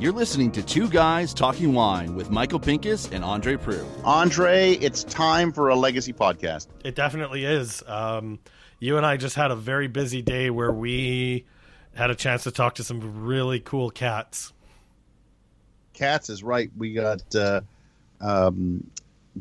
You're listening to Two Guys Talking Wine with Michael Pincus and Andre Proulx. Andre, it's time for a legacy podcast. It definitely is. You and I just had a very busy day where we had a chance to talk to some really cool cats. Cats is right. We got,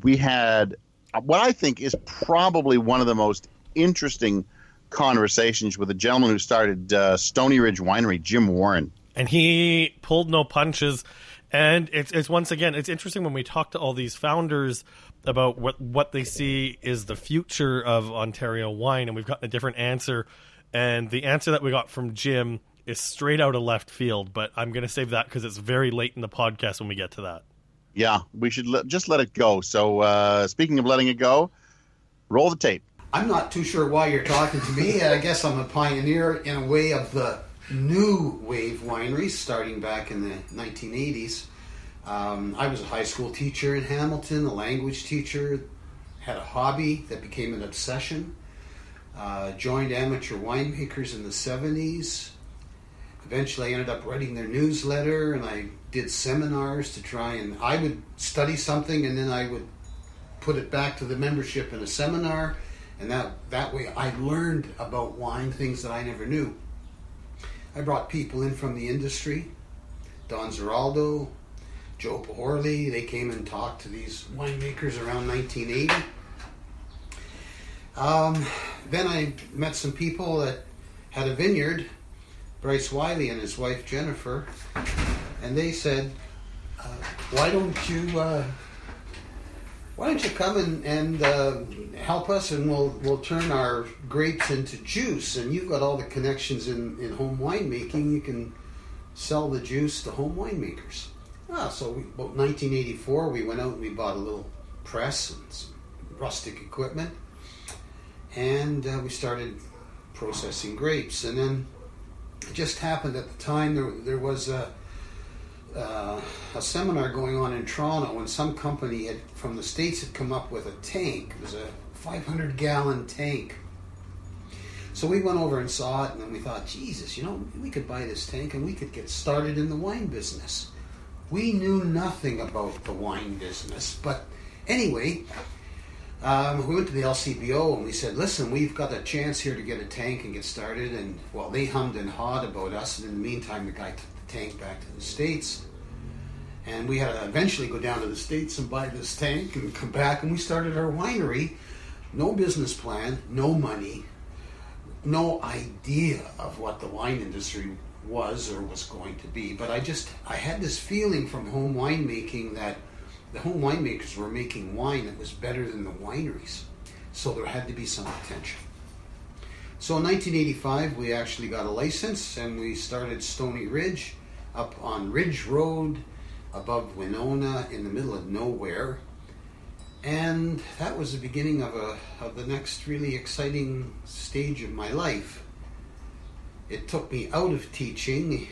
we had what I think is probably one of the most interesting conversations with a gentleman who started Stony Ridge Winery, Jim Warren. And he pulled no punches. And it's once again, it's interesting when we talk to all these founders about what they see is the future of Ontario wine. And we've gotten a different answer. And the answer that we got from Jim is straight out of left field. But I'm going to save that because it's very late in the podcast when we get to that. Yeah, we should just let it go. So speaking of letting it go, roll the tape. I'm not too sure why you're talking to me. I guess I'm a pioneer in a way of the new wave wineries starting back in the 1980s. I was a high school teacher in Hamilton, a language teacher, had a hobby that became an obsession, joined amateur winemakers in the 70s. Eventually I ended up writing their newsletter, and I did seminars to try and... I would study something and then I would put it back to the membership in a seminar, and that way I learned about wine, things that I never knew. I brought people in from the industry, Don Ziraldo, Joe Porley. They came and talked to these winemakers around 1980. Then I met some people that had a vineyard, Bryce Wiley and his wife Jennifer, and they said, why don't you come and help us, and we'll turn our grapes into juice. And you've got all the connections in home winemaking. You can sell the juice to home winemakers. So about 1984, we went out and we bought a little press and some rustic equipment. And we started processing grapes. And then it just happened at the time there was a seminar going on in Toronto, and some company from the States had come up with a tank. It was a 500-gallon tank. So we went over and saw it, and then we thought, Jesus, we could buy this tank and we could get started in the wine business. We knew nothing about the wine business. But anyway, we went to the LCBO and we said, listen, we've got a chance here to get a tank and get started. And, well, they hummed and hawed about us, and in the meantime, the guy tank back to the States, and we had to eventually go down to the States and buy this tank and come back, and we started our winery. No business plan, no money, no idea of what the wine industry was or was going to be, but I had this feeling from home winemaking that the home winemakers were making wine that was better than the wineries, so there had to be some potential. So in 1985 we actually got a license, and we started Stony Ridge up on Ridge Road above Winona in the middle of nowhere, and that was the beginning of the next really exciting stage of my life. It took me out of teaching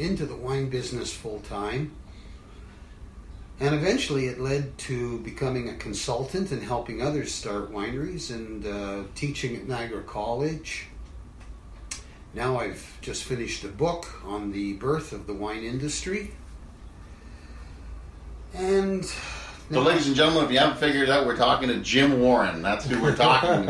into the wine business full time, and eventually it led to becoming a consultant and helping others start wineries and teaching at Niagara College. Now I've just finished a book on the birth of the wine industry. And so, ladies and gentlemen, if you haven't figured it out, we're talking to Jim Warren. That's who we're talking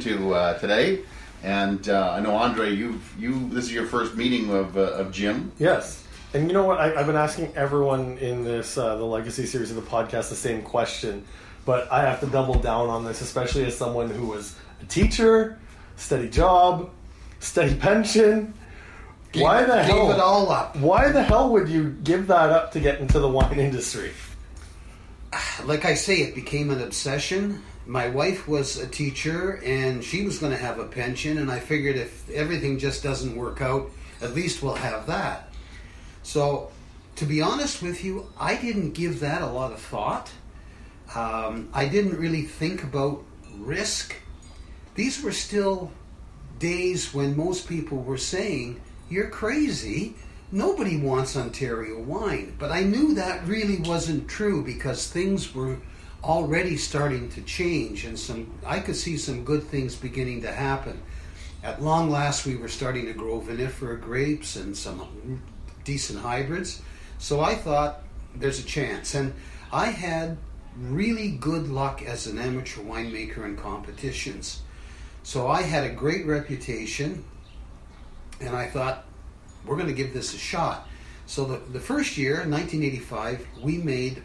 to today. And I know, Andre, this is your first meeting of Jim. Yes. And you know what? I've been asking everyone in this the Legacy series of the podcast the same question, but I have to double down on this, especially as someone who was a teacher, steady job, steady pension. Gave it all up. Why the hell would you give that up to get into the wine industry? Like I say, it became an obsession. My wife was a teacher, and she was going to have a pension, and I figured if everything just doesn't work out, at least we'll have that. So, to be honest with you, I didn't give that a lot of thought. I didn't really think about risk. These were still days when most people were saying, you're crazy, nobody wants Ontario wine. But I knew that really wasn't true, because things were already starting to change, and I could see some good things beginning to happen. At long last, we were starting to grow vinifera grapes and some decent hybrids. So I thought there's a chance. And I had really good luck as an amateur winemaker in competitions. So I had a great reputation, and I thought, we're going to give this a shot. So the first year, 1985, we made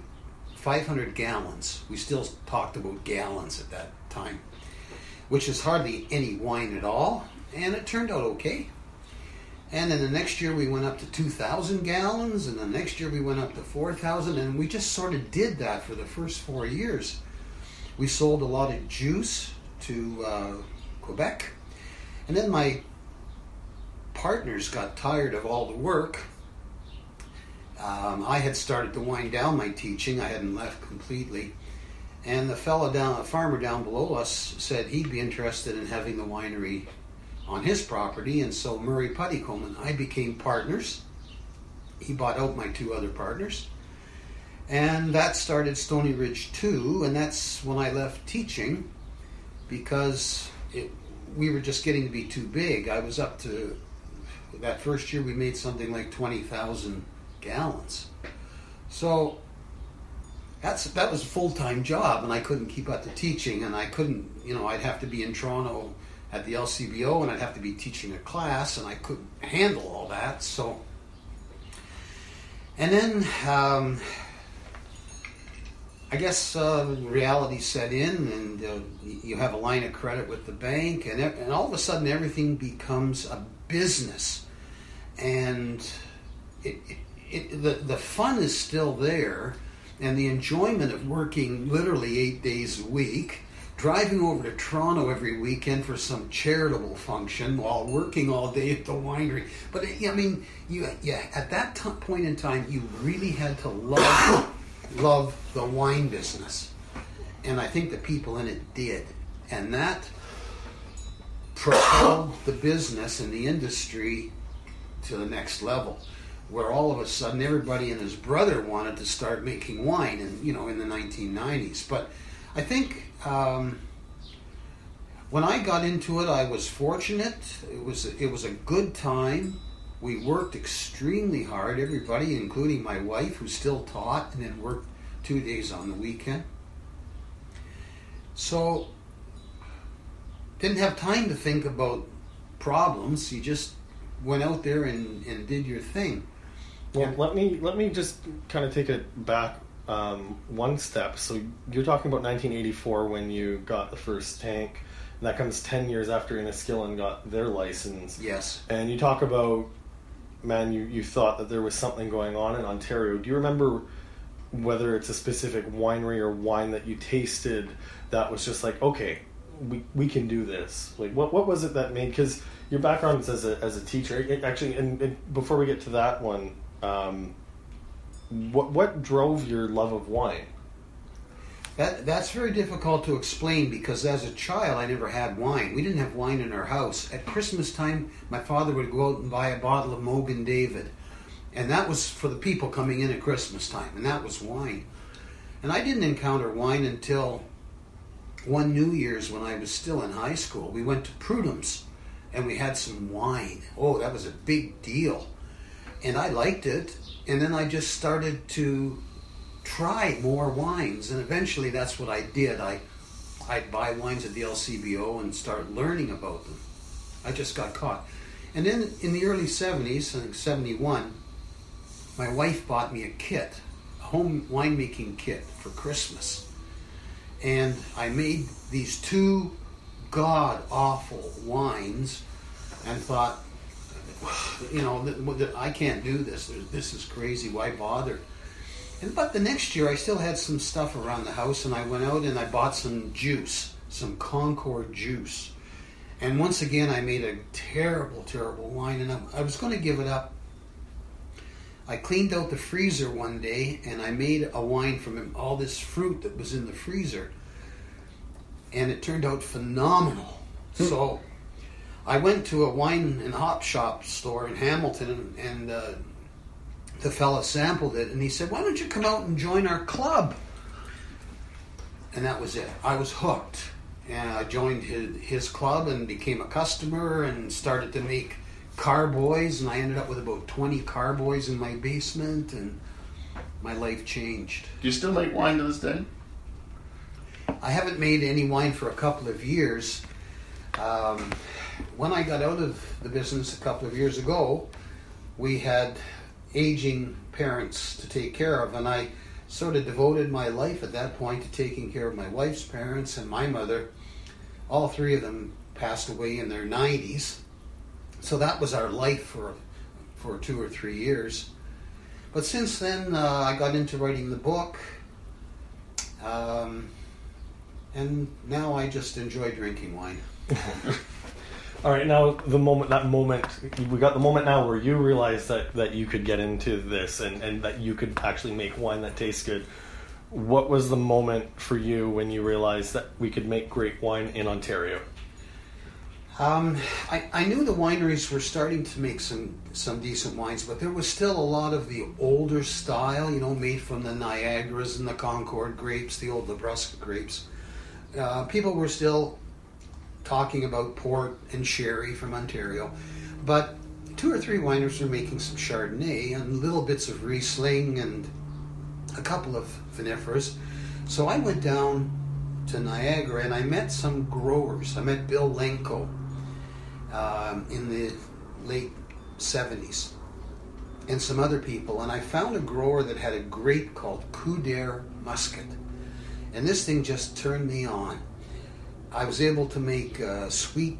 500 gallons. We still talked about gallons at that time, which is hardly any wine at all, and it turned out okay. And then the next year we went up to 2,000 gallons, and the next year we went up to 4,000, and we just sort of did that for the first 4 years. We sold a lot of juice to Quebec, and then my partners got tired of all the work. I had started to wind down my teaching. I hadn't left completely. And the farmer down below us said he'd be interested in having the winery on his property, and so Murray Puttycombe and I became partners. He bought out my two other partners, and that started Stony Ridge 2, and that's when I left teaching, because we were just getting to be too big. I was up to, that first year we made something like 20,000 gallons. So that was a full-time job, and I couldn't keep up the teaching, and I couldn't, I'd have to be in Toronto at the LCBO, and I'd have to be teaching a class, and I couldn't handle all that. So, and then I guess reality set in, and you have a line of credit with the bank, and all of a sudden everything becomes a business, and the fun is still there, and the enjoyment of working literally 8 days a week, driving over to Toronto every weekend for some charitable function while working all day at the winery. But, at that point in time, you really had to love the wine business. And I think the people in it did. And that propelled the business and the industry to the next level, where all of a sudden everybody and his brother wanted to start making wine, and in the 1990s. But I think when I got into it, I was fortunate. It was a good time. We worked extremely hard, everybody, including my wife, who still taught and then worked 2 days on the weekend. So didn't have time to think about problems. You just went out there and did your thing. Well, and let me just kind of take it back one step. So you're talking about 1984 when you got the first tank, and that comes 10 years after Inniskillin got their license. Yes. And you talk about, man, you thought that there was something going on in Ontario. Do you remember whether it's a specific winery or wine that you tasted that was just like, okay, we can do this? Like, what was it that made? Because your background is as a teacher, actually. And before we get to that one, What drove your love of wine? That's very difficult to explain, because as a child I never had wine. We didn't have wine in our house. At Christmas time, my father would go out and buy a bottle of Mogan David, and that was for the people coming in at Christmas time, and that was wine. And I didn't encounter wine until one New Year's when I was still in high school. We went to Prud'hom's, and we had some wine. Oh, that was a big deal. And I liked it. And then I just started to try more wines, and eventually that's what I did. I'd buy wines at the LCBO and start learning about them. I just got caught. And then in the early 70s, I think 71, my wife bought me a kit, a home winemaking kit for Christmas. And I made these two god-awful wines and thought, I can't do this. This is crazy. Why bother? But the next year, I still had some stuff around the house, and I went out and I bought some juice, some Concord juice. And once again, I made a terrible, terrible wine, and I was going to give it up. I cleaned out the freezer one day, and I made a wine from all this fruit that was in the freezer. And it turned out phenomenal. So I went to a wine and hop shop store in Hamilton, and the fella sampled it, and he said, "Why don't you come out and join our club?" And that was it. I was hooked, and I joined his club and became a customer and started to make carboys, and I ended up with about 20 carboys in my basement, and my life changed. Do you still make wine to this day? I haven't made any wine for a couple of years. When I got out of the business a couple of years ago, we had aging parents to take care of, and I sort of devoted my life at that point to taking care of my wife's parents and my mother. All three of them passed away in their 90s. So that was our life for 2 or 3 years. But since then, I got into writing the book. And now I just enjoy drinking wine. All right, now that moment, we got the moment now where you realize that you could get into this and that you could actually make wine that tastes good. What was the moment for you when you realized that we could make great wine in Ontario? I knew the wineries were starting to make some decent wines, but there was still a lot of the older style, made from the Niagaras and the Concord grapes, the old Nebraska grapes. People were still talking about port and sherry from Ontario, but 2 or 3 wineries were making some Chardonnay and little bits of Riesling and a couple of vinifers. So I went down to Niagara and I met some growers. I met Bill Lenko in the late 70s and some other people, and I found a grower that had a grape called Coudere Muscat, and this thing just turned me on. I was able to make a sweet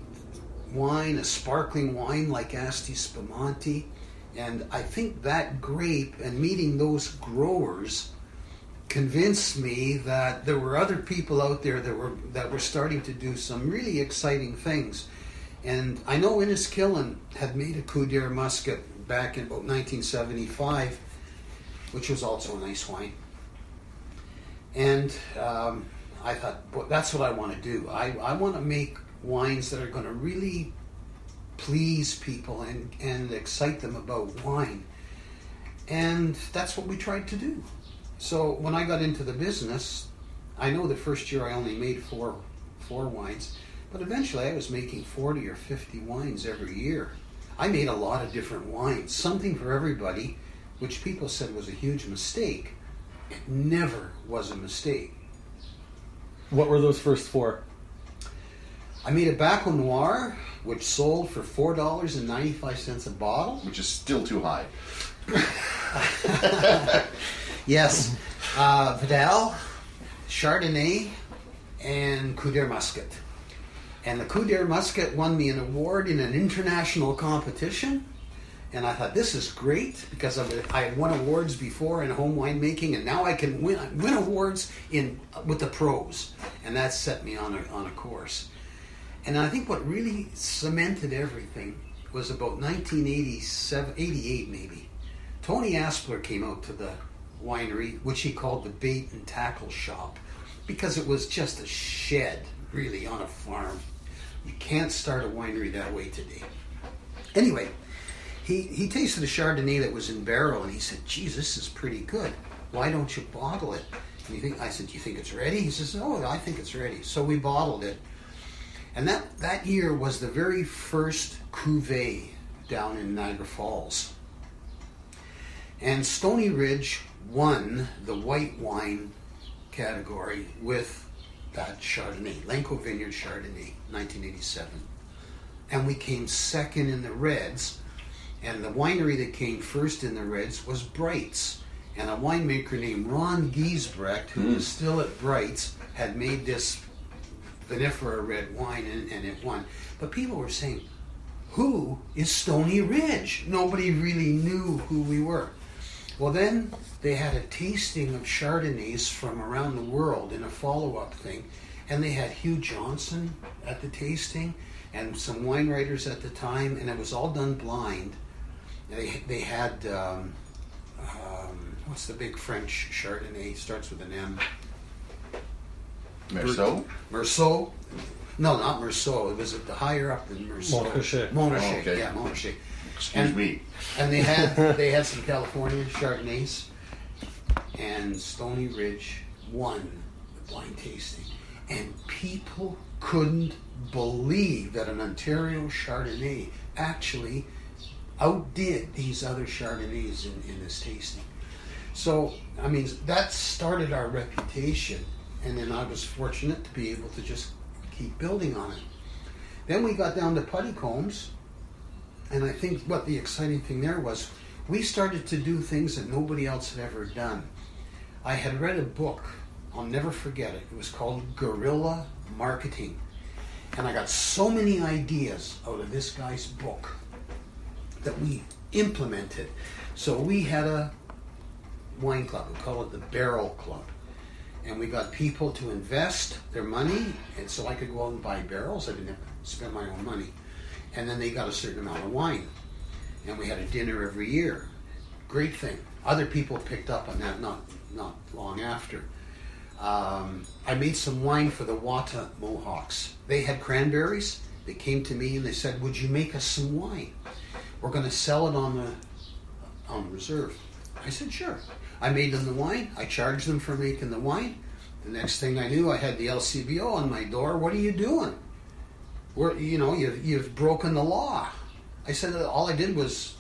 wine, a sparkling wine like Asti Spumante, and I think that grape and meeting those growers convinced me that there were other people out there that were starting to do some really exciting things. And I know Inniskillin had made a Coudere Muscat back in about 1975, which was also a nice wine. And I thought, boy, that's what I want to do. I want to make wines that are going to really please people and excite them about wine. And that's what we tried to do. So when I got into the business, I know the first year I only made four wines, but eventually I was making 40 or 50 wines every year. I made a lot of different wines, something for everybody, which people said was a huge mistake. It never was a mistake. What were those first 4? I made a Pinot Noir, which sold for $4.95 a bottle. Which is still too high. Yes. Vidal, Chardonnay, and Coudere Muscat. And the Coudere Muscat won me an award in an international competition. And I thought, this is great, because I had won awards before in home winemaking, and now I can win awards with the pros. And that set me on a course. And I think what really cemented everything was about 1987, 88 maybe. Tony Aspler came out to the winery, which he called the bait and tackle shop, because it was just a shed, really, on a farm. You can't start a winery that way today. Anyway, He tasted a Chardonnay that was in barrel, and he said, "Geez, this is pretty good. Why don't you bottle it?" And I said, "Do you think it's ready?" He says, "Oh, I think it's ready." So we bottled it. And that year was the very first cuvée down in Niagara Falls. And Stony Ridge won the white wine category with that Chardonnay, Lenko Vineyard Chardonnay, 1987. And we came second in the reds. And the winery that came first in the reds was Bright's. And a winemaker named Ron Giesbrecht, who was still at Bright's, had made this vinifera red wine, and it won. But people were saying, who is Stony Ridge? Nobody really knew who we were. Well, then they had a tasting of Chardonnays from around the world in a follow-up thing. And they had Hugh Johnson at the tasting and some wine writers at the time, and it was all done blind. They had, what's the big French Chardonnay? Starts with an M. Merceau? Merceau. No, not Merceau. It was higher up than Merceau. Montrachet. Okay. Yeah, Montrachet. Excuse me. And they had some California Chardonnays, and Stony Ridge won the blind tasting. And people couldn't believe that an Ontario Chardonnay actually outdid these other Chardonnays in his tasting. So, I mean, that started our reputation, and then I was fortunate to be able to just keep building on it. Then we got down to putty combs, and I think what the exciting thing there was, we started to do things that nobody else had ever done. I had read a book, I'll never forget it, it was called Guerrilla Marketing. And I got so many ideas out of this guy's book that we implemented. So we had a wine club, we call it the Barrel Club. And we got people to invest their money, and so I could go out and buy barrels, I didn't have to spend my own money. And then they got a certain amount of wine. And we had a dinner every year. Great thing. Other people picked up on that not long after. I made some wine for the Wata Mohawks. They had cranberries. They came to me and they said, would you make us some wine? We're going to sell it on reserve. I said, sure. I made them the wine. I charged them for making the wine. The next thing I knew, I had the LCBO on my door. What are you doing? You've broken the law. I said, all I did was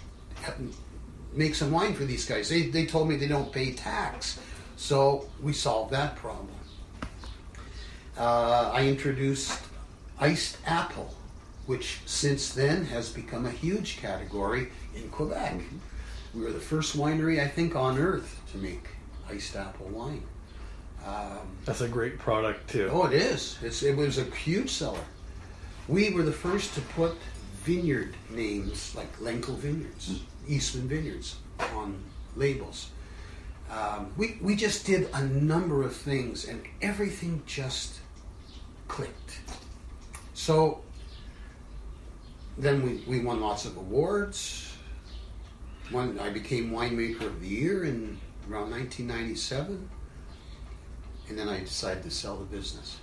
make some wine for these guys. They told me they don't pay tax. So we solved that problem. I introduced iced apple, which since then has become a huge category in Quebec. Mm-hmm. We were the first winery, I think, on earth to make iced apple wine. That's a great product, too. Oh, it is. It was a huge seller. We were the first to put vineyard names like Lenko Vineyards, mm-hmm. Eastman Vineyards on labels. We just did a number of things, and everything just clicked. So then we won lots of awards. I became winemaker of the year in around 1997, and then I decided to sell the business.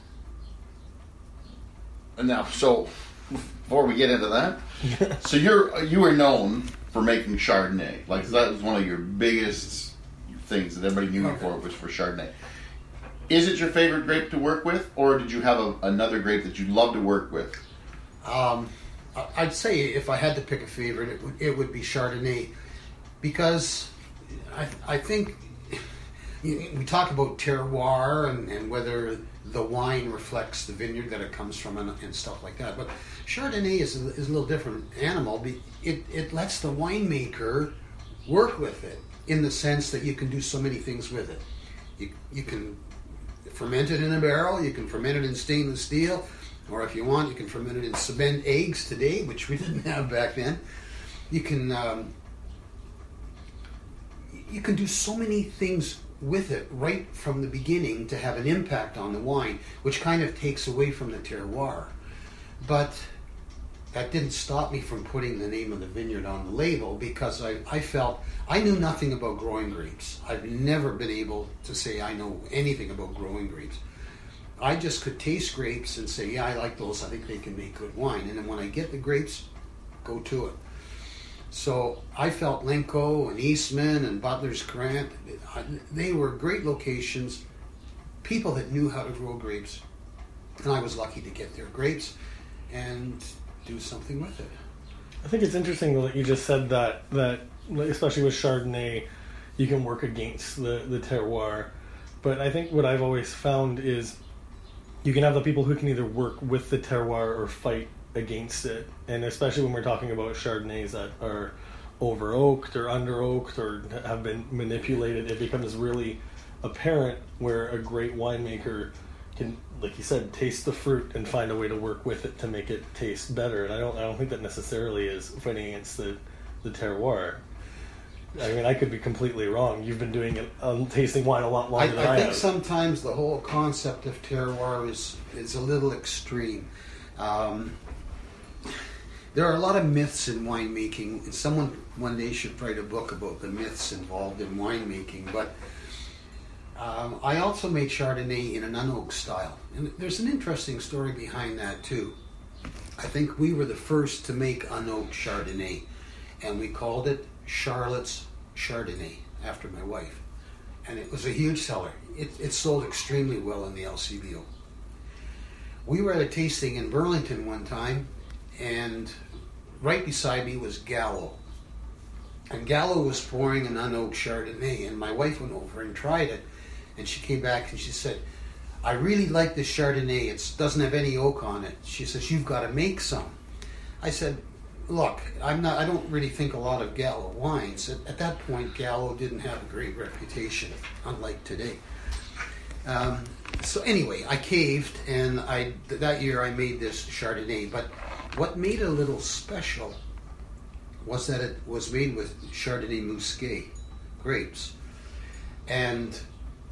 And now, so before we get into that, so you were known for making Chardonnay. Like that was one of your biggest things that everybody knew before it was for Chardonnay. Is it your favorite grape to work with, or did you have another grape that you love to work with? I'd say if I had to pick a favorite, it would be Chardonnay, because I think we talk about terroir and whether the wine reflects the vineyard that it comes from and stuff like that. But Chardonnay is a little different animal. It lets the winemaker work with it, in the sense that you can do so many things with it. You can ferment it in a barrel, you can ferment it in stainless steel, or if you want, you can ferment it in cement eggs today, which we didn't have back then. You can do so many things with it right from the beginning to have an impact on the wine, which kind of takes away from the terroir. But that didn't stop me from putting the name of the vineyard on the label, because I felt I knew nothing about growing grapes. I've never been able to say I know anything about growing grapes. I just could taste grapes and say, yeah, I like those. I think they can make good wine. And then when I get the grapes, go to it. So I felt Lenko and Eastman and Butler's Grant, they were great locations, people that knew how to grow grapes. And I was lucky to get their grapes and do something with it. I think it's interesting that you just said that especially with Chardonnay, you can work against the terroir. But I think what I've always found is you can have the people who can either work with the terroir or fight against it. And especially when we're talking about Chardonnays that are over oaked or under oaked or have been manipulated, it becomes really apparent where a great winemaker can, like you said, taste the fruit and find a way to work with it to make it taste better. And I don't think that necessarily is fighting against the terroir. I mean, I could be completely wrong. You've been doing it, tasting wine a lot longer than I have. I think sometimes the whole concept of terroir is a little extreme. There are a lot of myths in winemaking, and someone one day should write a book about the myths involved in winemaking, but I also made Chardonnay in an un-oak style. And there's an interesting story behind that, too. I think we were the first to make un-oak Chardonnay, and we called it Charlotte's Chardonnay, after my wife. And it was a huge seller. It sold extremely well in the LCBO. We were at a tasting in Burlington one time, and right beside me was Gallo, And Gallo was pouring an un-oaked Chardonnay, and my wife went over and tried it, and she came back and she said, I really like this Chardonnay. It doesn't have any oak on it. She says, you've got to make some. I said, look, I don't really think a lot of Gallo wines. At that point, Gallo didn't have a great reputation, unlike today. So anyway, I caved, and that year I made this Chardonnay. But what made it a little special was that it was made with Chardonnay Muscat grapes. And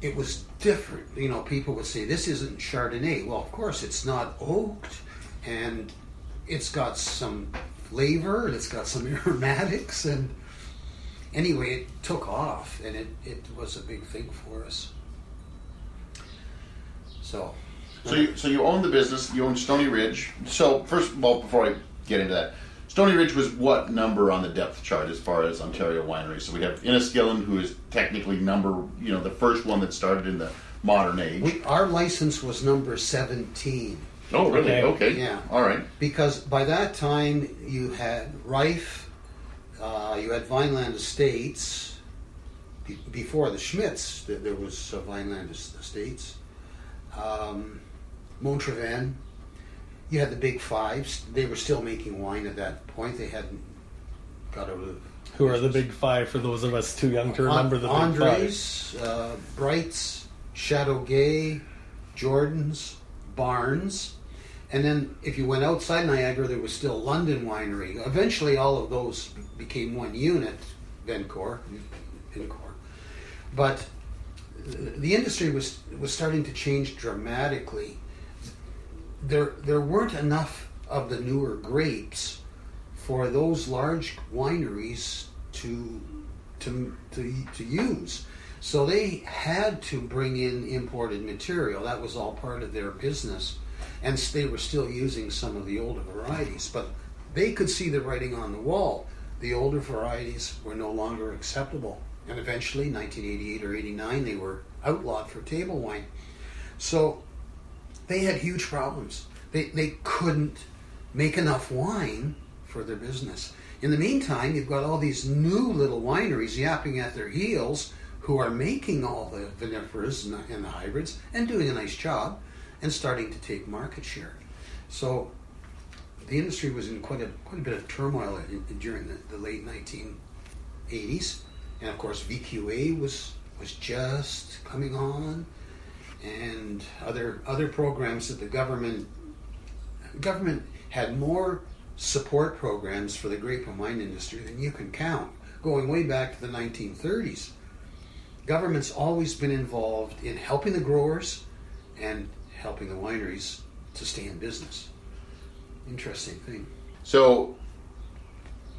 it was different. You know, people would say, this isn't Chardonnay. Well, of course, it's not oaked, and it's got some flavor, and it's got some aromatics. And anyway, it took off, and it was a big thing for us. So you own the business, you own Stony Ridge. So first of all, before I get into that, Stony Ridge was what number on the depth chart as far as Ontario wineries? So we have Inniskillin, who is technically the first one that started in the modern age. Our license was number 17. Oh, really? Okay. Yeah. All right. Because by that time you had Rife, you had Vineland Estates. Before the Schmitz, there was Vineland Estates. Montrevan. You had the big fives. They were still making wine at that point. They hadn't got out of. Who are the big five for those of us too young to remember the big five? Andre's, Bright's, Chateauguay, Jordan's, Barnes, and then if you went outside Niagara, there was still London Winery. Eventually, all of those became one unit, Vincor, but the industry was starting to change dramatically. There weren't enough of the newer grapes for those large wineries to use. So they had to bring in imported material. That was all part of their business, and they were still using some of the older varieties. But they could see the writing on the wall. The older varieties were no longer acceptable. And eventually, 1988 or 89, they were outlawed for table wine. So they had huge problems. They couldn't make enough wine for their business. In the meantime, you've got all these new little wineries yapping at their heels who are making all the vinifers and the hybrids and doing a nice job and starting to take market share. So the industry was in quite a bit of turmoil during the late 1980s. And of course, VQA was just coming on, and other programs that the government had more support programs for the grape and wine industry than you can count, going way back to the 1930s. Government's always been involved in helping the growers and helping the wineries to stay in business. Interesting thing. So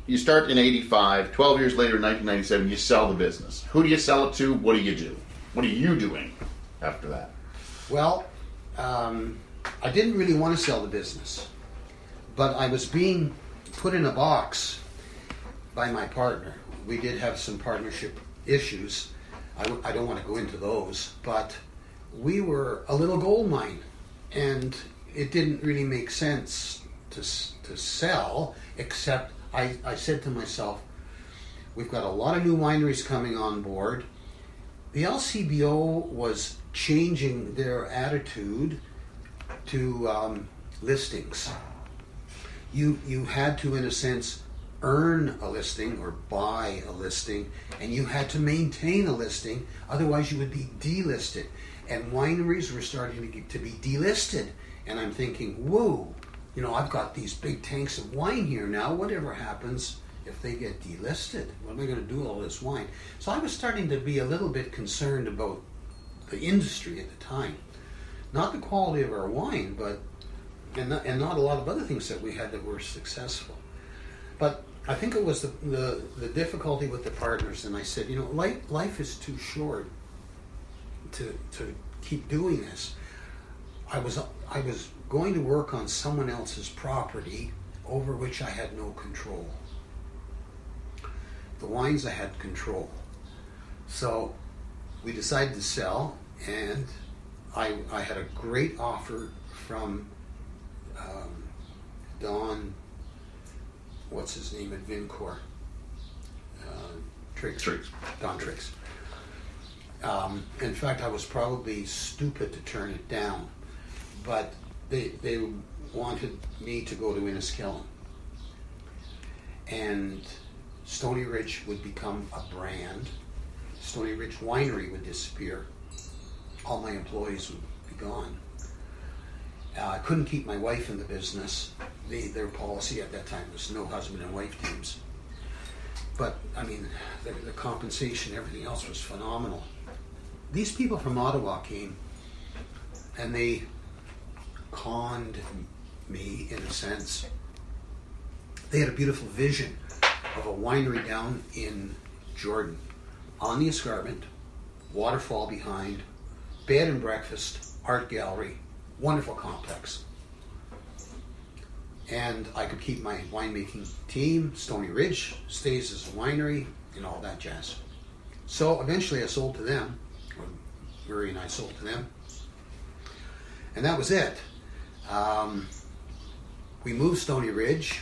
you start in 85, 12 years later in 1997, you sell the business. Who do you sell it to? What do you do? What are you doing after that? Well, I didn't really want to sell the business, but I was being put in a box by my partner. We did have some partnership issues. I don't want to go into those, but we were a little gold mine, and it didn't really make sense to sell, except I said to myself, we've got a lot of new wineries coming on board. The LCBO was changing their attitude to listings. You had to, in a sense, earn a listing or buy a listing, and you had to maintain a listing, otherwise you would be delisted. And wineries were starting to be delisted, and I'm thinking, whoa. I've got these big tanks of wine here now. Whatever happens if they get delisted? What am I going to do with all this wine? So I was starting to be a little bit concerned about the industry at the time. Not the quality of our wine, but not a lot of other things that we had that were successful. But I think it was the difficulty with the partners. And I said, life is too short to keep doing this. I was going to work on someone else's property over which I had no control. The wines I had control. So we decided to sell, and I had a great offer from Don, what's his name at Vincor? Triggs. Don Triggs. In fact, I was probably stupid to turn it down, but they wanted me to go to Inniskillin, and Stony Ridge would become a brand. Stony Ridge Winery would disappear. All my employees would be gone. I couldn't keep my wife in the business. Their policy at that time was no husband and wife teams. But, I mean, the compensation, everything else was phenomenal. These people from Ottawa came and they conned me, in a sense. They had a beautiful vision of a winery down in Jordan, on the escarpment, waterfall behind, bed and breakfast, art gallery, wonderful complex. And I could keep my winemaking team, Stony Ridge stays as a winery, and all that jazz. So eventually I sold to them, or Murray and I sold to them, and that was it. We moved Stony Ridge.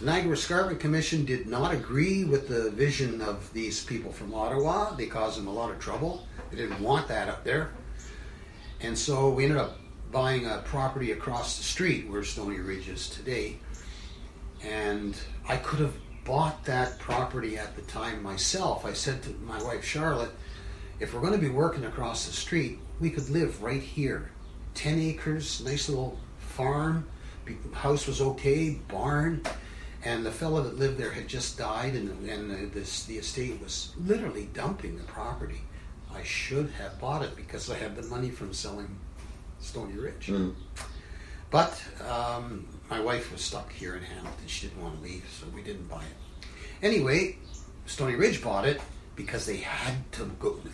The Niagara Escarpment Commission did not agree with the vision of these people from Ottawa. They caused them a lot of trouble. They didn't want that up there. And so we ended up buying a property across the street where Stony Ridge is today. And I could have bought that property at the time myself. I said to my wife, Charlotte, if we're going to be working across the street, we could live right here. 10 acres, nice little farm. House was okay, barn. And the fellow that lived there had just died, and the estate was literally dumping the property. I should have bought it because I had the money from selling Stony Ridge. Mm. But my wife was stuck here in Hamilton. She didn't want to leave, so we didn't buy it. Anyway, Stony Ridge bought it because they had to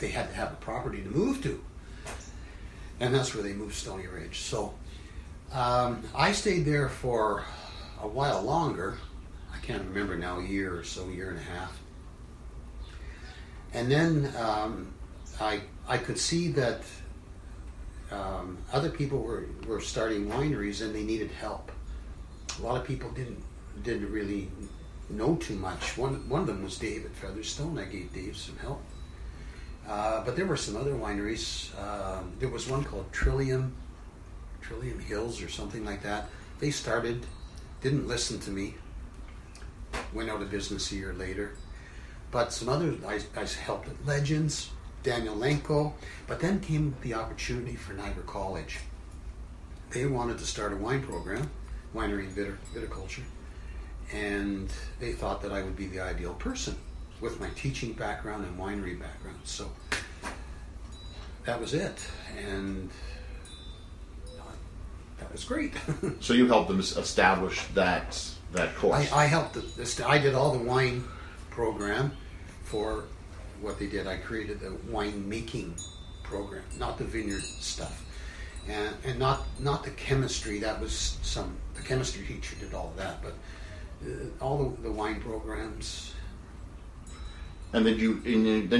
have a property to move to. And that's where they moved Stony Ridge. So I stayed there for a while longer. I can't remember now, a year or so, year and a half. And then I could see that other people were starting wineries and they needed help. A lot of people didn't really know too much. One of them was Dave at Featherstone. I gave Dave some help. But there were some other wineries. There was one called Trillium Hills or something like that. They started, didn't listen to me, went out of business a year later. But some others, I helped at Legends, Daniel Lenko, but then came the opportunity for Niagara College. They wanted to start a wine program, winery and viticulture, and they thought that I would be the ideal person with my teaching background and winery background. So that was it, and that was great. So you helped them establish that course. I helped. I did all the wine program for what they did. I created the wine making program, not the vineyard stuff, and not the chemistry. That was the chemistry teacher did all of that, but all the wine programs. And then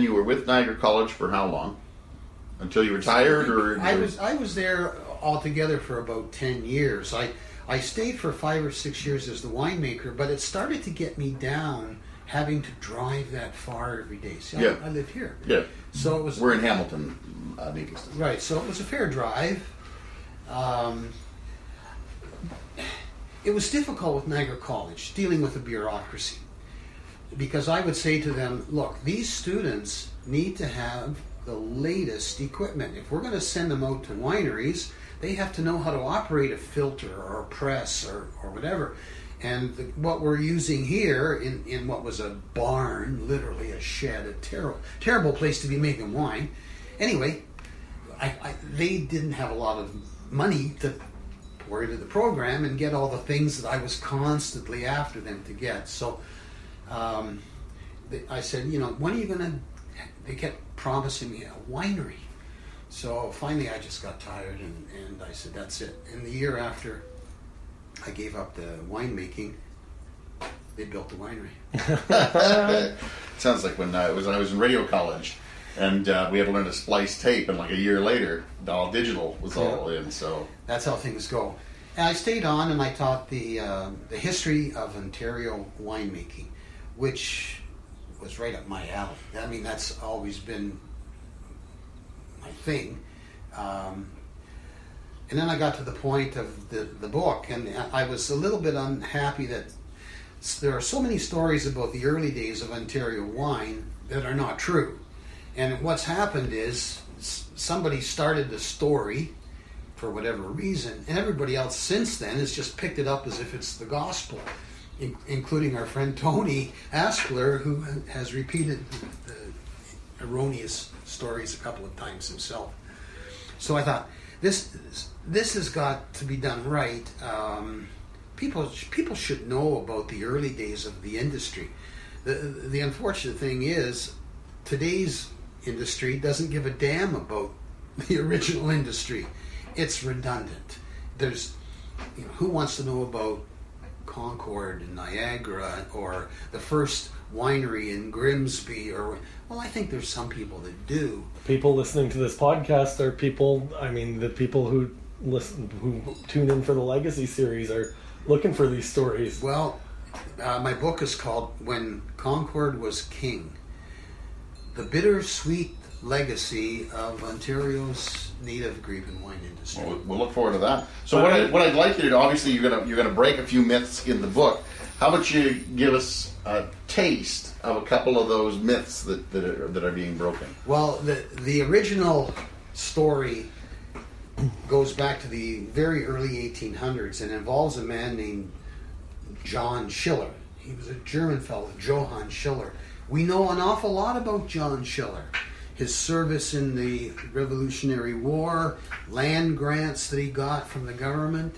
you were with Niagara College for how long? Until you retired, or I was there altogether for about 10 years. I stayed for 5 or 6 years as the winemaker, but it started to get me down having to drive that far every day. See, yeah. I live here. Yeah. So it was. We're in Hamilton, needless to say. Right. So it was a fair drive. It was difficult with Niagara College dealing with the bureaucracy, because I would say to them, "Look, these students need to have the latest equipment. If we're going to send them out to wineries, they have to know how to operate a filter or a press or whatever." And what we're using here in what was a barn, literally a shed, a terrible place to be making wine. Anyway, they didn't have a lot of money to pour into the program and get all the things that I was constantly after them to get. So I said, when are you going to... They kept promising me a winery. So finally I just got tired and I said, that's it. And the year after... I gave up the winemaking. They built the winery. Sounds like when I was in radio college, and we had to learn to splice tape. And like a year later, all digital was all in. So that's how things go. And I stayed on, and I taught the history of Ontario winemaking, which was right up my alley. I mean, that's always been my thing. And then I got to the point of the book, and I was a little bit unhappy that there are so many stories about the early days of Ontario wine that are not true. And what's happened is somebody started the story for whatever reason, and everybody else since then has just picked it up as if it's the gospel, including our friend Tony Aspler, who has repeated the erroneous stories a couple of times himself. So I thought, this has got to be done right. People should know about the early days of the industry. The unfortunate thing is, today's industry doesn't give a damn about the original industry. It's redundant. There's, you know, who wants to know about Concord and Niagara or the first winery in Grimsby? Or, well, I think there's some people that do. People listening to this podcast are people, I mean, the people who listen, who tune in for the Legacy series are looking for these stories. Well, my book is called When Concord Was King: The Bittersweet Legacy of Ontario's Native Grape and Wine Industry. We'll look forward to that. So what I'd like you to do, obviously you're gonna break a few myths in the book. How about you give us a taste of a couple of those myths that are being broken? Well, the original story goes back to the very early 1800s and involves a man named Johann Schiller. He was a German fellow, Johann Schiller. We know an awful lot about Johann Schiller. His service in the Revolutionary War, land grants that he got from the government,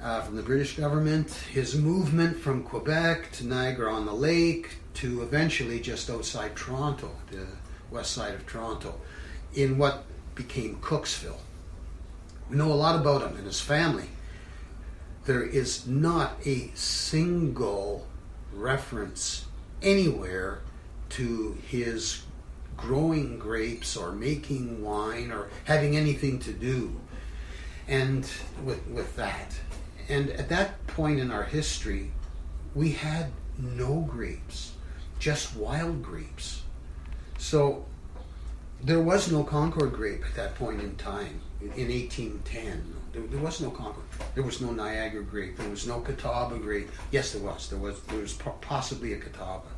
from the British government, his movement from Quebec to Niagara-on-the-Lake to eventually just outside Toronto, the west side of Toronto, in what became Cooksville. We know a lot about him and his family. There is not a single reference anywhere to his growing grapes or making wine or having anything to do and with that. And at that point in our history, we had no grapes, just wild grapes. So there was no Concord grape at that point in time, in 1810. There was no Concord. There was no Niagara grape. There was no Catawba grape. Yes, there was. There was possibly a Catawba.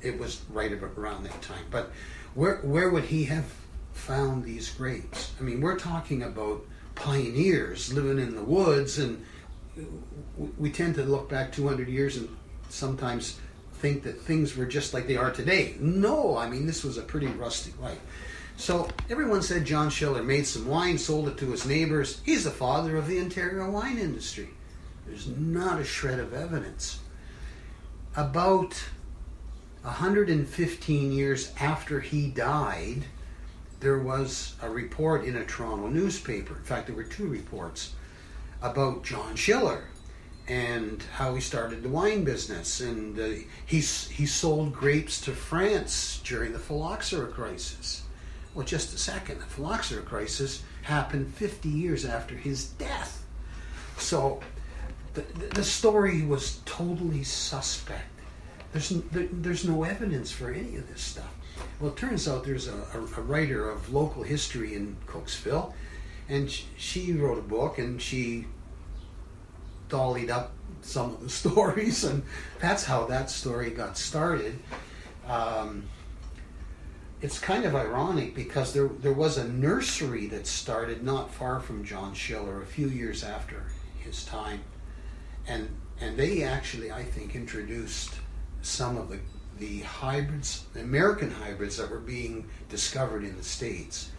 It was right around that time. But where would he have found these grapes? I mean, we're talking about pioneers living in the woods, and we tend to look back 200 years and sometimes think that things were just like they are today. No, I mean, this was a pretty rustic life. So everyone said John Schiller made some wine, sold it to his neighbors. He's the father of the Ontario wine industry. There's not a shred of evidence. About 115 years after he died, there was a report in a Toronto newspaper. In fact, there were two reports about John Schiller and how he started the wine business. And he sold grapes to France during the Phylloxera crisis. Well, just a second. The Phylloxera crisis happened 50 years after his death. So the story was totally suspect. There's no evidence for any of this stuff. Well, it turns out there's a writer of local history in Cooksville, and she wrote a book, and she dollied up some of the stories, and that's how that story got started. It's kind of ironic because there was a nursery that started not far from John Schiller a few years after his time, and they actually, I think, introduced some of the hybrids, the American hybrids that were being discovered in the States.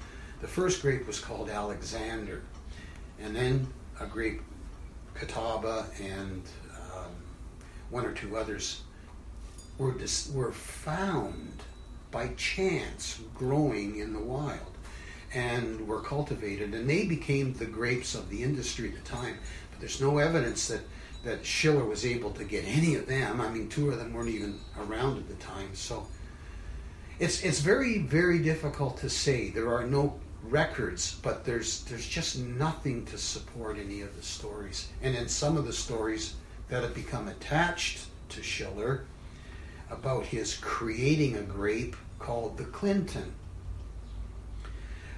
The first grape was called Alexander, and then a grape, Catawba, and one or two others were found by chance growing in the wild and were cultivated, and they became the grapes of the industry at the time. But there's no evidence that Schiller was able to get any of them. I mean, two of them weren't even around at the time. So it's very, very difficult to say. There are no records, but there's just nothing to support any of the stories. And in some of the stories that have become attached to Schiller, about his creating a grape called the Clinton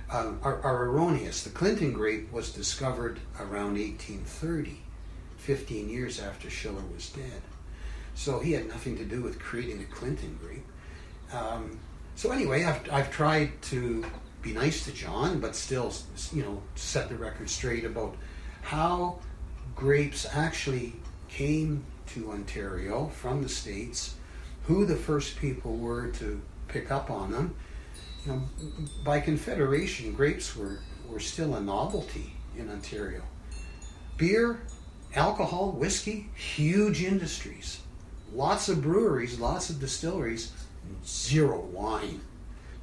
are erroneous. The Clinton grape was discovered around 1830, 15 years after Schiller was dead. So he had nothing to do with creating the Clinton grape. So anyway, I've tried to be nice to John, but still, you know, set the record straight about how grapes actually came to Ontario from the States, who the first people were to pick up on them. You know, by Confederation, grapes were still a novelty in Ontario. Beer, alcohol, whiskey, huge industries. Lots of breweries, lots of distilleries, zero wine.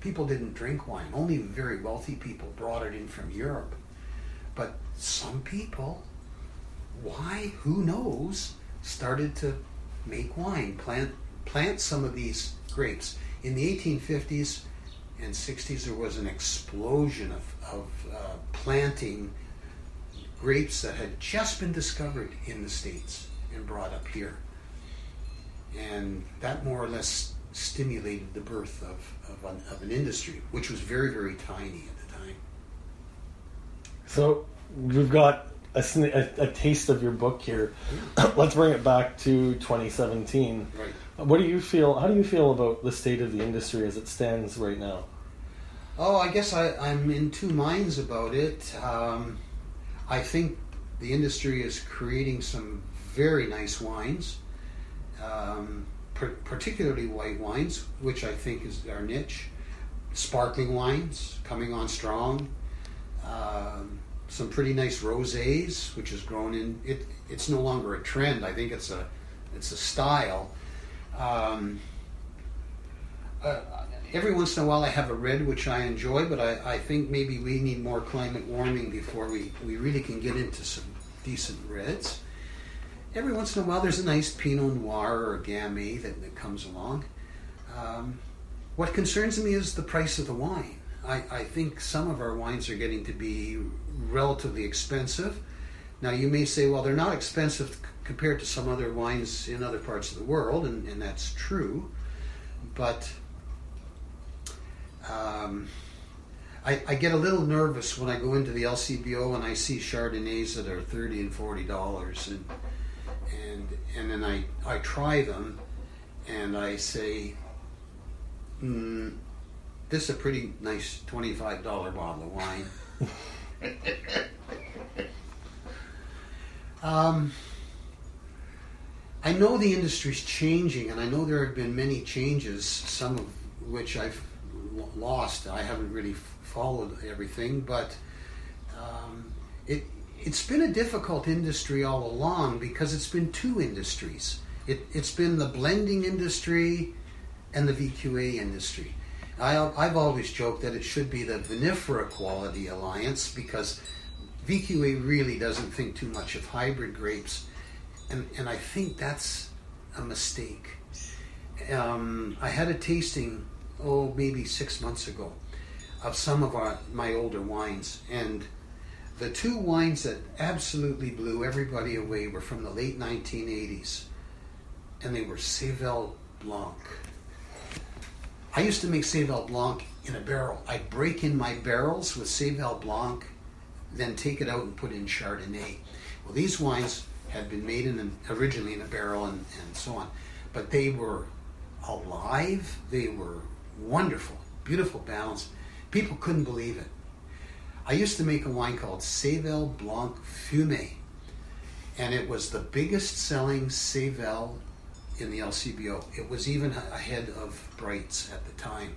People didn't drink wine. Only very wealthy people brought it in from Europe. But some people, why, who knows, started to make wine, plant some of these grapes. In the 1850s and 60s, there was an explosion of planting grapes that had just been discovered in the States and brought up here. And that more or less stimulated the birth of an industry, which was very, very tiny at the time. So we've got a taste of your book here. Yeah. Let's bring it back to 2017. Right. What do you feel? How do you feel about the state of the industry as it stands right now? Oh, I guess I'm in two minds about it. I think the industry is creating some very nice wines, particularly white wines, which I think is our niche. Sparkling wines coming on strong. Some pretty nice rosés, which has grown in. It's no longer a trend. I think it's a style. Every once in a while, I have a red which I enjoy, but I think maybe we need more climate warming before we really can get into some decent reds. Every once in a while, there's a nice Pinot Noir or Gamay that comes along. What concerns me is the price of the wine. I think some of our wines are getting to be relatively expensive. Now, you may say, well, they're not expensive compared to some other wines in other parts of the world, and that's true. But I get a little nervous when I go into the LCBO and I see Chardonnays that are $30 and $40. And then I try them, and I say, this is a pretty nice $25 bottle of wine. I know the industry's changing, and I know there have been many changes, some of which I've lost. I haven't really followed everything, but it's been a difficult industry all along because it's been two industries. It's been the blending industry and the VQA industry. I've always joked that it should be the Vinifera Quality Alliance because VQA really doesn't think too much of hybrid grapes, and I think that's a mistake. I had a tasting, maybe 6 months ago, of some of my older wines, and the two wines that absolutely blew everybody away were from the late 1980s, and they were Sauvignon Blanc. I used to make Sauvignon Blanc in a barrel. I'd break in my barrels with Sauvignon Blanc, then take it out and put in Chardonnay. Well, these wines had been made originally in a barrel and so on, but they were alive. They were wonderful, beautiful balance. People couldn't believe it. I used to make a wine called Sauvignon Blanc Fumé, and it was the biggest selling Sauvignon in the LCBO. It was even ahead of Bright's at the time.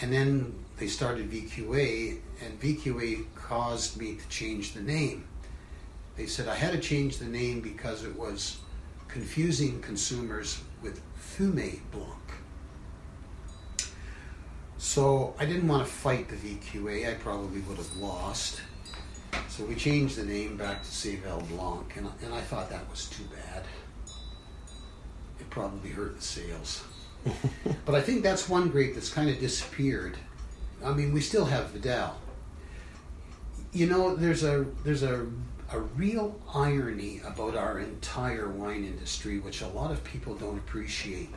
And then they started VQA, and VQA caused me to change the name. They said I had to change the name because it was confusing consumers with Fumé Blanc. So I didn't want to fight the VQA. I probably would have lost. So we changed the name back to Sauvignon Blanc, and I thought that was too bad. It probably hurt the sales. But I think that's one grape that's kind of disappeared. I mean, we still have Vidal. You know, there's a real irony about our entire wine industry, which a lot of people don't appreciate.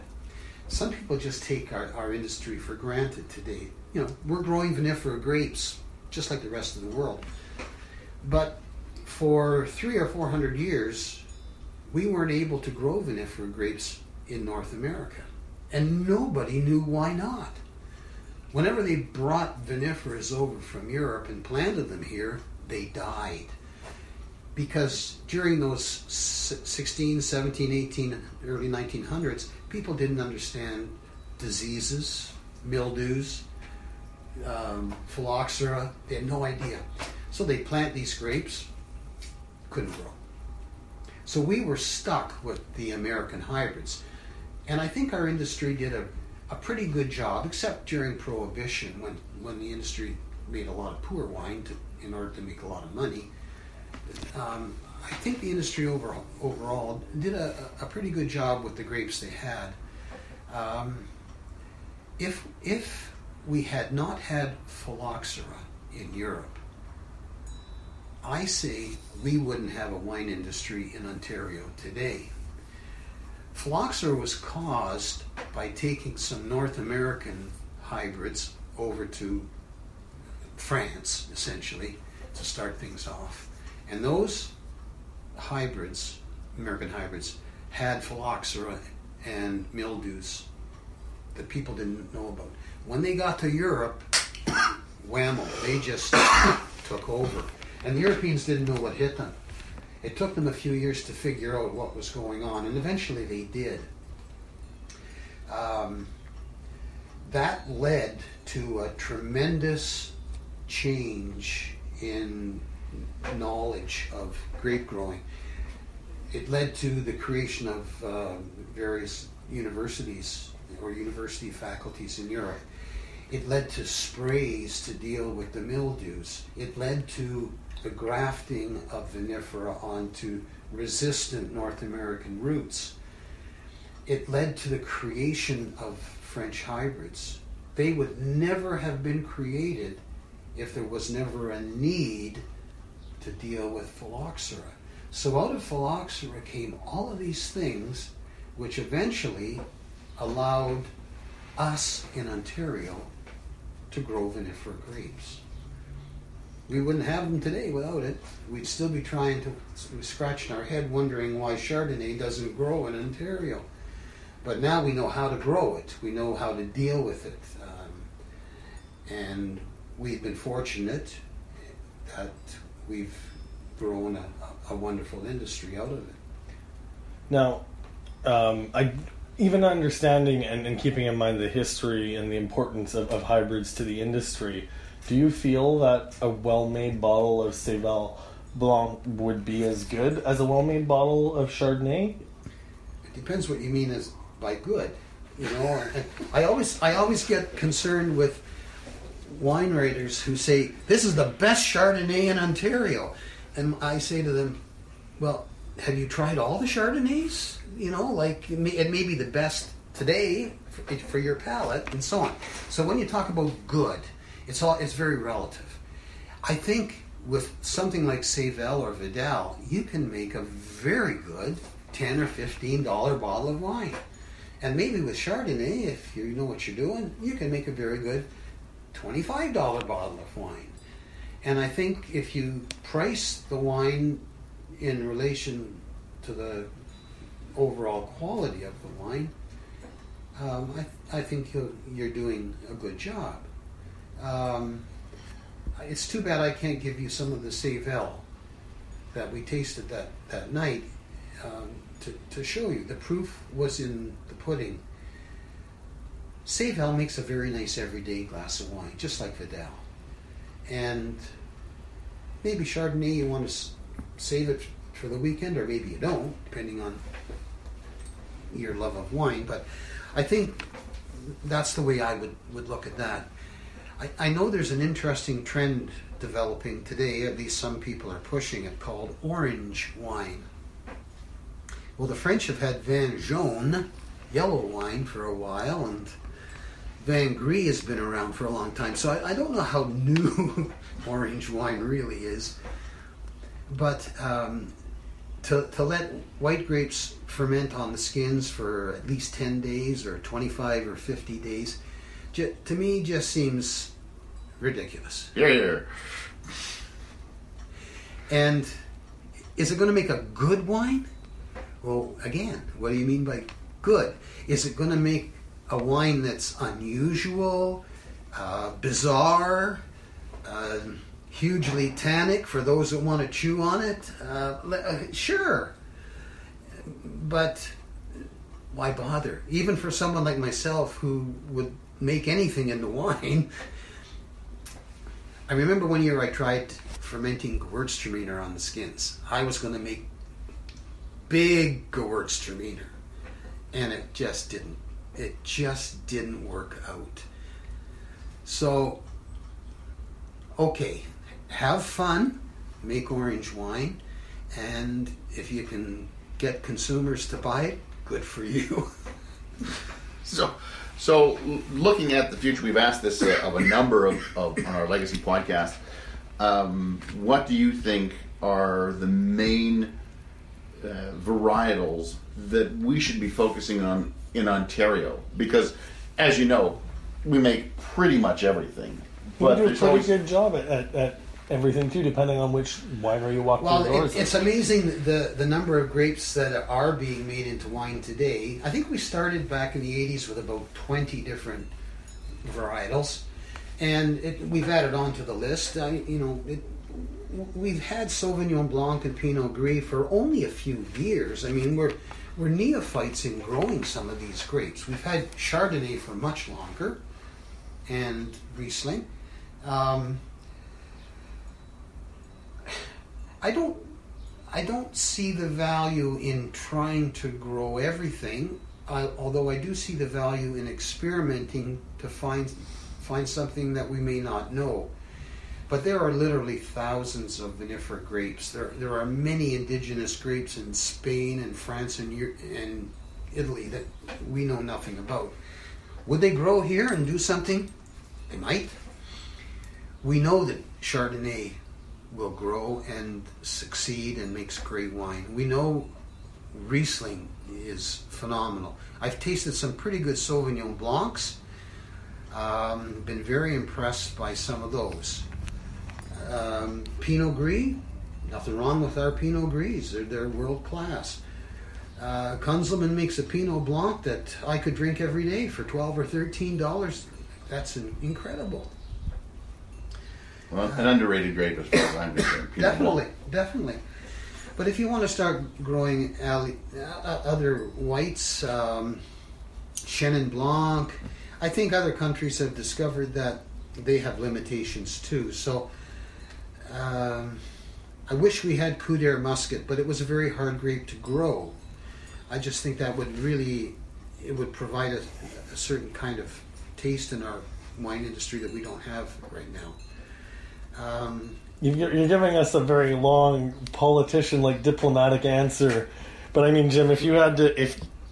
some people just take our industry for granted today. You know, we're growing vinifera grapes just like the rest of the world. But for 300 or 400 years, we weren't able to grow vinifera grapes in North America. And nobody knew why not. Whenever they brought vinifera's over from Europe and planted them here, they died. Because during those 16, 17, 18, early 1900s, people didn't understand diseases, mildews, Phylloxera. They had no idea. So they plant these grapes, couldn't grow. So we were stuck with the American hybrids. And I think our industry did a pretty good job, except during Prohibition, when the industry made a lot of poor wine in order to make a lot of money. I think the industry overall did a pretty good job with the grapes they had. If we had not had Phylloxera in Europe, I say we wouldn't have a wine industry in Ontario today. Phylloxera was caused by taking some North American hybrids over to France, essentially, to start things off. And those hybrids, American hybrids, had Phylloxera and mildews that people didn't know about. When they got to Europe, whammo, they just took over. And the Europeans didn't know what hit them. It took them a few years to figure out what was going on, and eventually they did. That led to a tremendous change in knowledge of grape growing. It led to the creation of various universities or university faculties in Europe. It led to sprays to deal with the mildews. It led to the grafting of vinifera onto resistant North American roots. It led to the creation of French hybrids. They would never have been created if there was never a need to deal with Phylloxera. So out of Phylloxera came all of these things which eventually allowed us in Ontario to grow vinifera grapes. We wouldn't have them today without it. We'd still be trying to scratching our head wondering why Chardonnay doesn't grow in Ontario. But now we know how to grow it. We know how to deal with it. And we've been fortunate that we've grown a wonderful industry out of it. Now, even understanding and keeping in mind the history and the importance of hybrids to the industry, do you feel that a well-made bottle of Céval Blanc would be as good as a well-made bottle of Chardonnay? It depends what you mean by good. You know, I always get concerned with wine writers who say, this is the best Chardonnay in Ontario. And I say to them, well, have you tried all the Chardonnays? You know, like, it may be the best today for your palate and so on. So when you talk about good, it's very relative. I think with something like Céval or Vidal, you can make a very good $10 or $15 bottle of wine. And maybe with Chardonnay, if you know what you're doing, you can make a very good $25 bottle of wine. And I think if you price the wine in relation to the overall quality of the wine, I think you're doing a good job. It's too bad I can't give you some of the Céval that we tasted that night to show you. The proof was in the pudding. Céval makes a very nice everyday glass of wine, just like Vidal. And maybe Chardonnay, you want to save it for the weekend, or maybe you don't, depending on your love of wine. But I think that's the way I would look at that. I know there's an interesting trend developing today, at least some people are pushing it, called orange wine. Well, the French have had vin jaune, yellow wine, for a while, and vin gris has been around for a long time. So I don't know how new orange wine really is, but to let white grapes ferment on the skins for at least 10 days or 25 or 50 days, to me just seems ridiculous. Yeah. And is it going to make a good wine? Well, again, what do you mean by good? Is it going to make a wine that's unusual, bizarre, hugely tannic for those that want to chew on it? Sure. But why bother? Even for someone like myself who would make anything into wine. I remember one year I tried fermenting Gewürztraminer on the skins. I was going to make big Gewürztraminer, and it just didn't. It just didn't work out. So, okay, have fun, make orange wine, and if you can get consumers to buy it, good for you. So, looking at the future, we've asked this of a number of on our Legacy podcast. What do you think are the main varietals that we should be focusing on in Ontario? Because, as you know, we make pretty much everything. But we do a pretty good job at everything, too, depending on which winery you walk through the doors. It's amazing the number of grapes that are being made into wine today. I think we started back in the 80s with about 20 different varietals, and we've added on to the list. We've had Sauvignon Blanc and Pinot Gris for only a few years. I mean, we're neophytes in growing some of these grapes. We've had Chardonnay for much longer, and Riesling. I don't see the value in trying to grow everything, although I do see the value in experimenting to find something that we may not know. But there are literally thousands of vinifera grapes. There are many indigenous grapes in Spain and France and Italy that we know nothing about. Would they grow here and do something? They might. We know that Chardonnay will grow and succeed and makes great wine. We know Riesling is phenomenal. I've tasted some pretty good Sauvignon Blancs. Been very impressed by some of those. Pinot Gris, nothing wrong with our Pinot Gris. They're world class. Kunzelman makes a Pinot Blanc that I could drink every day for $12 or $13. That's incredible. Well, an underrated grape as far as I'm concerned. Definitely. But if you want to start growing other whites, Chenin Blanc, I think other countries have discovered that they have limitations too. So I wish we had Coudere Muscat, but it was a very hard grape to grow. I just think that would provide a certain kind of taste in our wine industry that we don't have right now. You're giving us a very long politician-like diplomatic answer, but I mean, Jim, if you had to,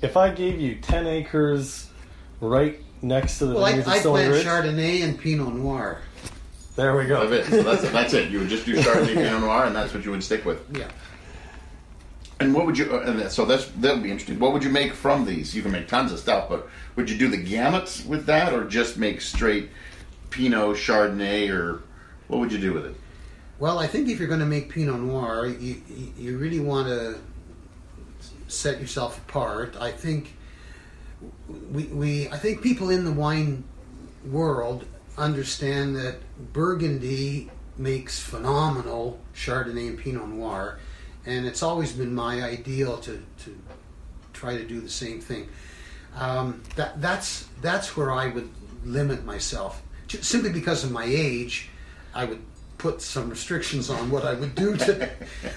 if I gave you 10 acres right next to the vineyards of Stony Ridge, I plant Chardonnay and Pinot Noir. There we go. So that's it. You would just do Chardonnay, Pinot Noir, and that's what you would stick with. Yeah. And what would you? That'll be interesting. What would you make from these? You can make tons of stuff, but would you do the gamuts with that, or just make straight Pinot, Chardonnay, or? What would you do with it? Well, I think if you're going to make Pinot Noir, you really want to set yourself apart. I think I think people in the wine world understand that Burgundy makes phenomenal Chardonnay and Pinot Noir, and it's always been my ideal to try to do the same thing. That's where I would limit myself, simply because of my age. I would put some restrictions on what I would do today.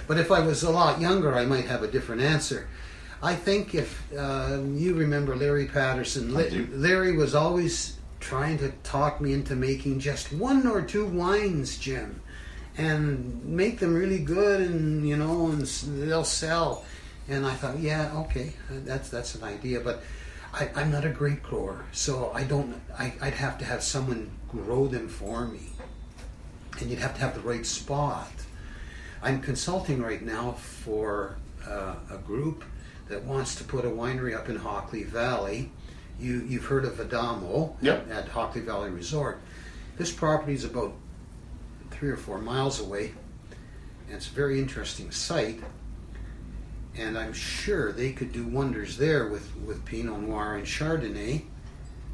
But if I was a lot younger, I might have a different answer. I think if you remember Larry Patterson, Larry was always trying to talk me into making just one or two wines, Jim, and make them really good, and and they'll sell. And I thought, yeah, okay, that's an idea, but I'm not a grape grower, so I'd have to have someone grow them for me. And you'd have to have the right spot. I'm consulting right now for a group that wants to put a winery up in Hockley Valley. You've heard of Adamo, yep, at Hockley Valley Resort. This property is about 3 or 4 miles away, and it's a very interesting site. And I'm sure they could do wonders there with Pinot Noir and Chardonnay,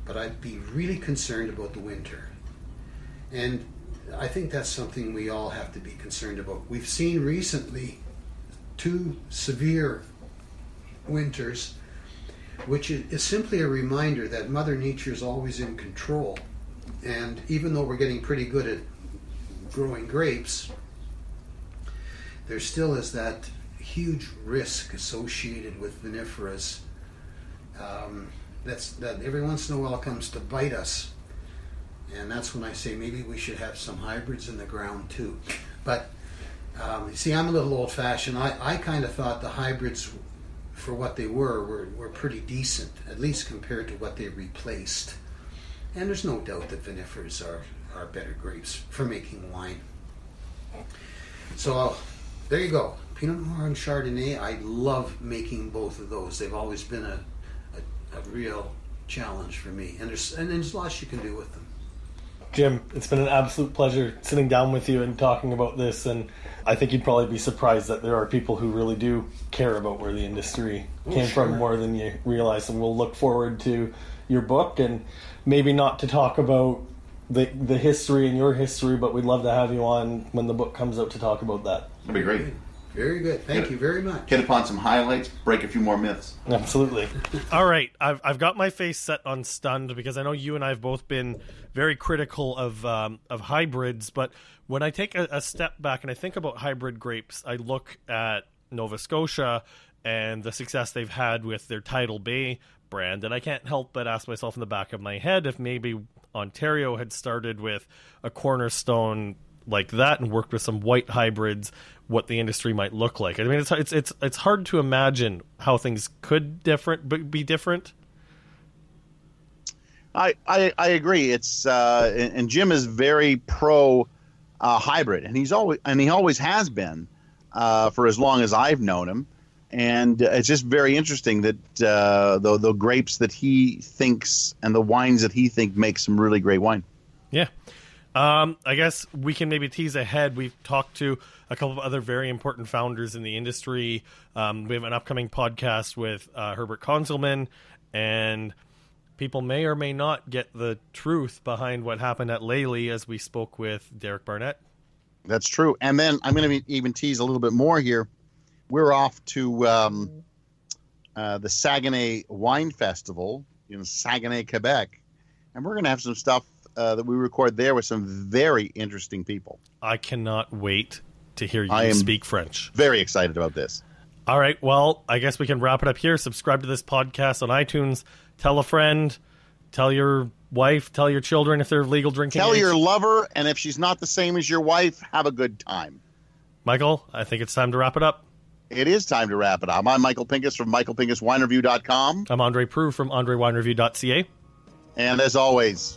but I'd be really concerned about the winter. And I think that's something we all have to be concerned about. We've seen recently 2 severe winters, which is simply a reminder that Mother Nature is always in control. And even though we're getting pretty good at growing grapes, there still is that huge risk associated with vinifera's that every once in a while comes to bite us. And that's when I say maybe we should have some hybrids in the ground too. But see, I'm a little old-fashioned. I kind of thought the hybrids, for what they were pretty decent, at least compared to what they replaced. And there's no doubt that vinifers are better grapes for making wine. So there you go. Pinot Noir and Chardonnay, I love making both of those. They've always been a real challenge for me. And there's lots you can do with them. Jim, it's been an absolute pleasure sitting down with you and talking about this, and I think you'd probably be surprised that there are people who really do care about where the industry came from more than you realize, and we'll look forward to your book, and maybe not to talk about the history and your history, but we'd love to have you on when the book comes out to talk about that. That'd be great. Very good. Thank you very much. Hit upon some highlights, break a few more myths. Absolutely. All right. I've got my face set on stunned because I know you and I have both been very critical of hybrids. But when I take a step back and I think about hybrid grapes, I look at Nova Scotia and the success they've had with their Tidal Bay brand. And I can't help but ask myself in the back of my head if maybe Ontario had started with a cornerstone like that and worked with some white hybrids, what the industry might look like. I mean, it's hard to imagine how things could be different. I agree. It's and Jim is very pro hybrid, and he always has been for as long as I've known him. And it's just very interesting that the grapes that he thinks and the wines that he thinks make some really great wine. Yeah. I guess we can maybe tease ahead. We've talked to a couple of other very important founders in the industry. We have an upcoming podcast with Herbert Konzelman, and people may or may not get the truth behind what happened at Lely as we spoke with Derek Barnett. That's true. And then I'm going to even tease a little bit more here. We're off to the Saguenay Wine Festival in Saguenay, Quebec, and we're going to have some stuff that we record there with some very interesting people. I cannot wait to hear you speak French. Very excited about this. All right. Well, I guess we can wrap it up here. Subscribe to this podcast on iTunes. Tell a friend. Tell your wife. Tell your children if they're of legal drinking. Tell your lover. And if she's not the same as your wife, have a good time. Michael, I think it's time to wrap it up. It is time to wrap it up. I'm Michael Pincus from MichaelPincusWineReview.com. I'm Andre Proulx from AndreWineReview.ca. And as always,